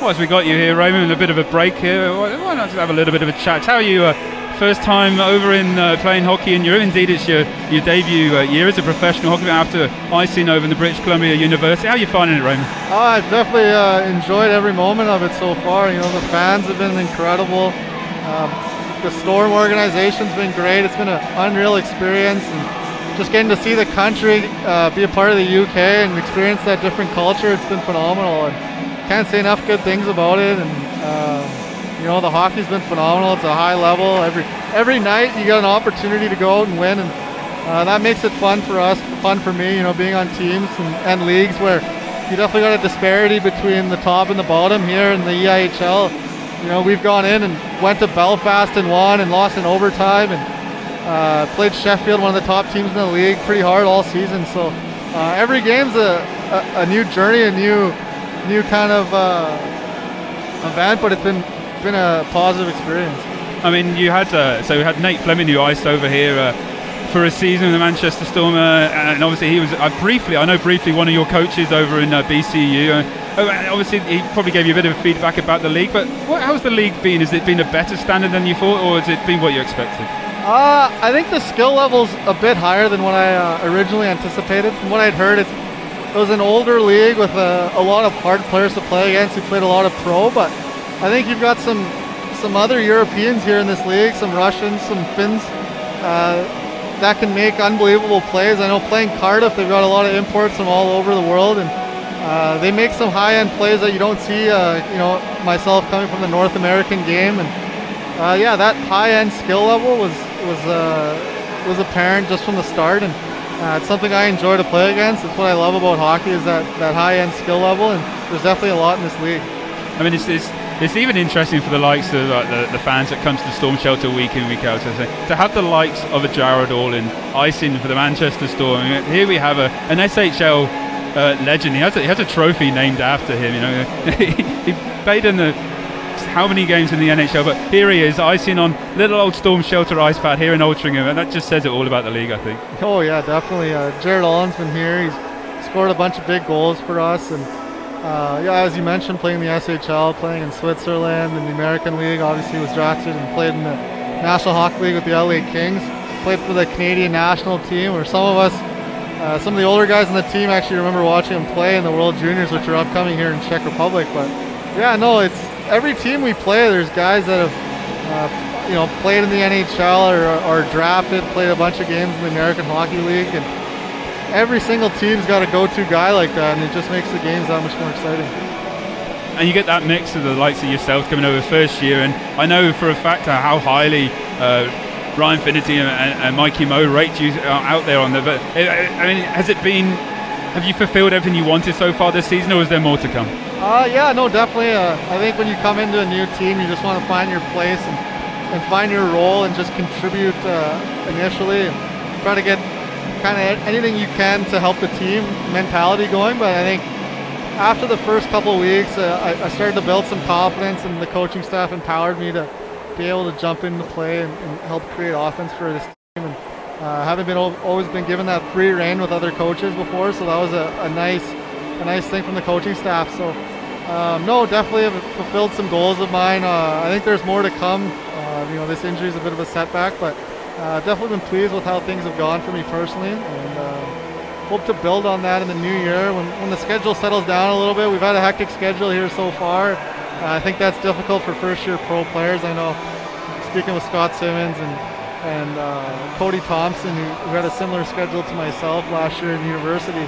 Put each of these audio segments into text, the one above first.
Well, as we got you here, Raymond, a bit of a break here, why not have a little bit of a chat? How are you? First time over in playing hockey in Europe. Indeed, it's your debut year as a professional hockey after icing over in the British Columbia University. How are you finding it, Raymond? Oh, I've definitely enjoyed every moment of it so far. You know, the fans have been incredible. The Storm organization's been great. It's been an unreal experience. And just getting to see the country, be a part of the UK and experience that different culture, it's been phenomenal. And can't say enough good things about it. And you know, the hockey's been phenomenal. It's a high level. Every night you get an opportunity to go out and win, and that makes it fun for us, fun for me, you know, being on teams and leagues where you definitely got a disparity between the top and the bottom. Here in the EIHL, you know, we've gone in and went to Belfast and won and lost in overtime, and played Sheffield, one of the top teams in the league, pretty hard all season. So every game's a new journey, a new kind of event, but it's been a positive experience. I mean, you had so we had Nate Fleming, who iced over here for a season in the Manchester Storm, and obviously he was briefly one of your coaches over in BCU. Obviously he probably gave you a bit of feedback about the league, but how's the league been? Has it been a better standard than you thought, or has it been what you expected? I think the skill level's a bit higher than what I originally anticipated. From what I'd heard, it was an older league with a lot of hard players to play against who played a lot of pro, but I think you've got some other Europeans here in this league, some Russians, some Finns, that can make unbelievable plays. I know playing Cardiff, they've got a lot of imports from all over the world, and they make some high-end plays that you don't see, you know, myself coming from the North American game. And yeah, that high-end skill level was apparent just from the start, and it's something I enjoy to play against. It's what I love about hockey, is that high-end skill level, and there's definitely a lot in this league. I mean, it's even interesting for the likes of the fans that come to the Storm Shelter week in, week out, to have the likes of a Jared Allen icing for the Manchester Storm. I mean, here we have an SHL legend. He has a trophy named after him. You know, he played in how many games in the NHL, but here he is icing on little old Storm Shelter ice pad here in Altrincham, and that just says it all about the league, I think. Oh yeah, definitely. Jared Allen's been here. He's scored a bunch of big goals for us, and yeah, as you mentioned, playing the SHL, playing in Switzerland, in the American League, obviously was drafted and played in the National Hockey League with the LA Kings, played for the Canadian national team, where some of us, some of the older guys on the team actually remember watching him play in the World Juniors, which are upcoming here in Czech Republic. But yeah, no, it's every team we play, there's guys that have, you know, played in the NHL or drafted, played a bunch of games in the American Hockey League, and every single team's got a go-to guy like that, and it just makes the games that much more exciting. And you get that mix of the likes of yourself coming over first year, and I know for a fact how highly Brian Finity and Mikey Mo rate you out there on there, but I mean, have you fulfilled everything you wanted so far this season, or is there more to come? Yeah, no, definitely. I think when you come into a new team, you just want to find your place and find your role and just contribute initially, and try to get kind of anything you can to help the team mentality going. But I think after the first couple of weeks, I started to build some confidence, and the coaching staff empowered me to be able to jump into play and help create offense for this team. And haven't been always been given that free reign with other coaches before, so that was a nice thing from the coaching staff. So no, definitely have fulfilled some goals of mine. I think there's more to come. You know, this injury is a bit of a setback, but definitely been pleased with how things have gone for me personally, and hope to build on that in the new year when the schedule settles down a little bit. We've had a hectic schedule here so far. I think that's difficult for first-year pro players. I know, speaking with Scott Simmons and Cody Thompson, who had a similar schedule to myself last year in university,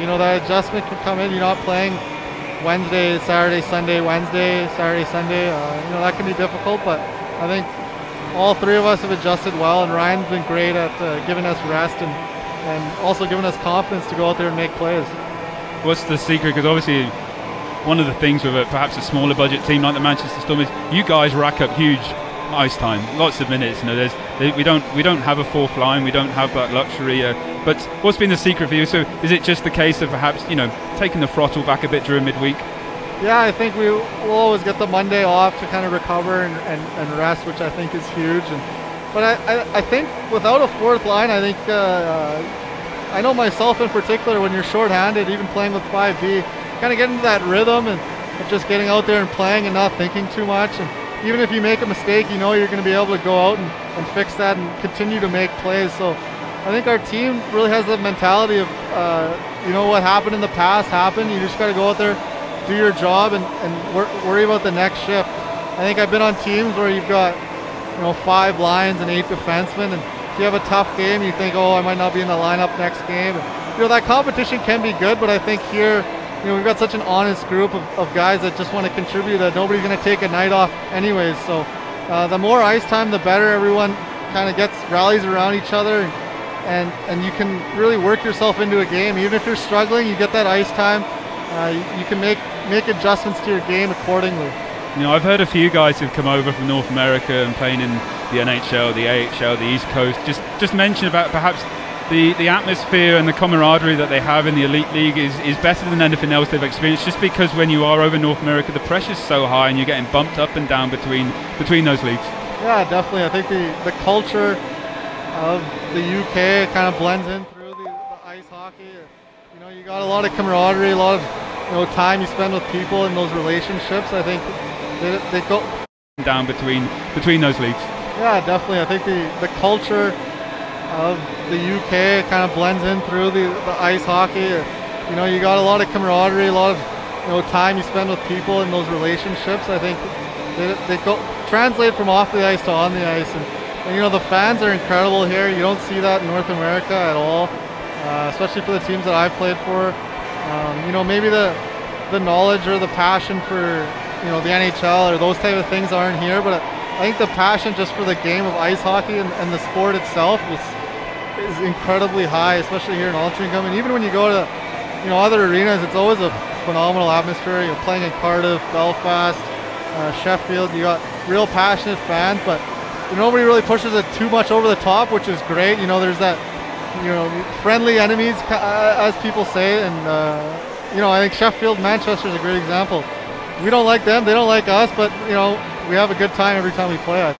you know, that adjustment can come in. You're not playing Wednesday, Saturday, Sunday, Wednesday, Saturday, Sunday. You know, that can be difficult, but I think all three of us have adjusted well, and Ryan's been great at giving us rest and also giving us confidence to go out there and make plays. What's the secret? Because obviously one of the things with perhaps a smaller budget team like the Manchester Storm is you guys rack up huge ice time, lots of minutes. You know, we don't have a fourth line, we don't have that luxury. But what's been the secret for you? So is it just the case of perhaps, you know, taking the throttle back a bit during midweek? Yeah, I think we'll always get the Monday off to kind of recover and rest, which I think is huge. But I think without a fourth line, I think, I know myself in particular, when you're shorthanded, even playing with 5B, kind of get into that rhythm and of just getting out there and playing and not thinking too much. And even if you make a mistake, you know you're going to be able to go out and fix that and continue to make plays. So I think our team really has the mentality of, you know, what happened in the past happened. You just got to go out there, do your job, and worry about the next shift. I think I've been on teams where you've got, you know, 5 lines and 8 defensemen, and if you have a tough game, you think, oh, I might not be in the lineup next game. And, you know, that competition can be good, but I think here, you know, we've got such an honest group of guys that just want to contribute that nobody's going to take a night off anyways. So the more ice time, the better. Everyone kind of rallies around each other, and you can really work yourself into a game. Even if you're struggling, you get that ice time. You can make adjustments to your game accordingly. You know, I've heard a few guys who've come over from North America and playing in the NHL, the AHL, the East Coast, just mention about perhaps the atmosphere and the camaraderie that they have in the elite league is better than anything else they've experienced, just because when you are over North America, the pressure's so high and you're getting bumped up and down between those leagues. Yeah, definitely. I think the culture of the UK kind of blends in through the ice hockey. You know, you got a lot of camaraderie, a lot of, you know, time you spend with people and those relationships. I think they go down between those leagues. Yeah, definitely. I think the culture of the UK kind of blends in through the ice hockey. You know, you got a lot of camaraderie, a lot of, you know, time you spend with people and those relationships. I think they go translate from off the ice to on the ice, and you know, the fans are incredible here. You don't see that in North America at all, especially for the teams that I've played for. You know, maybe the knowledge or the passion for, you know, the NHL or those type of things aren't here, but I think the passion just for the game of ice hockey and the sport itself is incredibly high, especially here in Altrincham. And even when you go to, you know, other arenas, it's always a phenomenal atmosphere. You're playing in Cardiff, Belfast, Sheffield. You got real passionate fans, but nobody really pushes it too much over the top, which is great. You know, there's that, you know, friendly enemies, as people say, and you know, I think Sheffield, Manchester is a great example. We don't like them, they don't like us, but you know, we have a good time every time we play.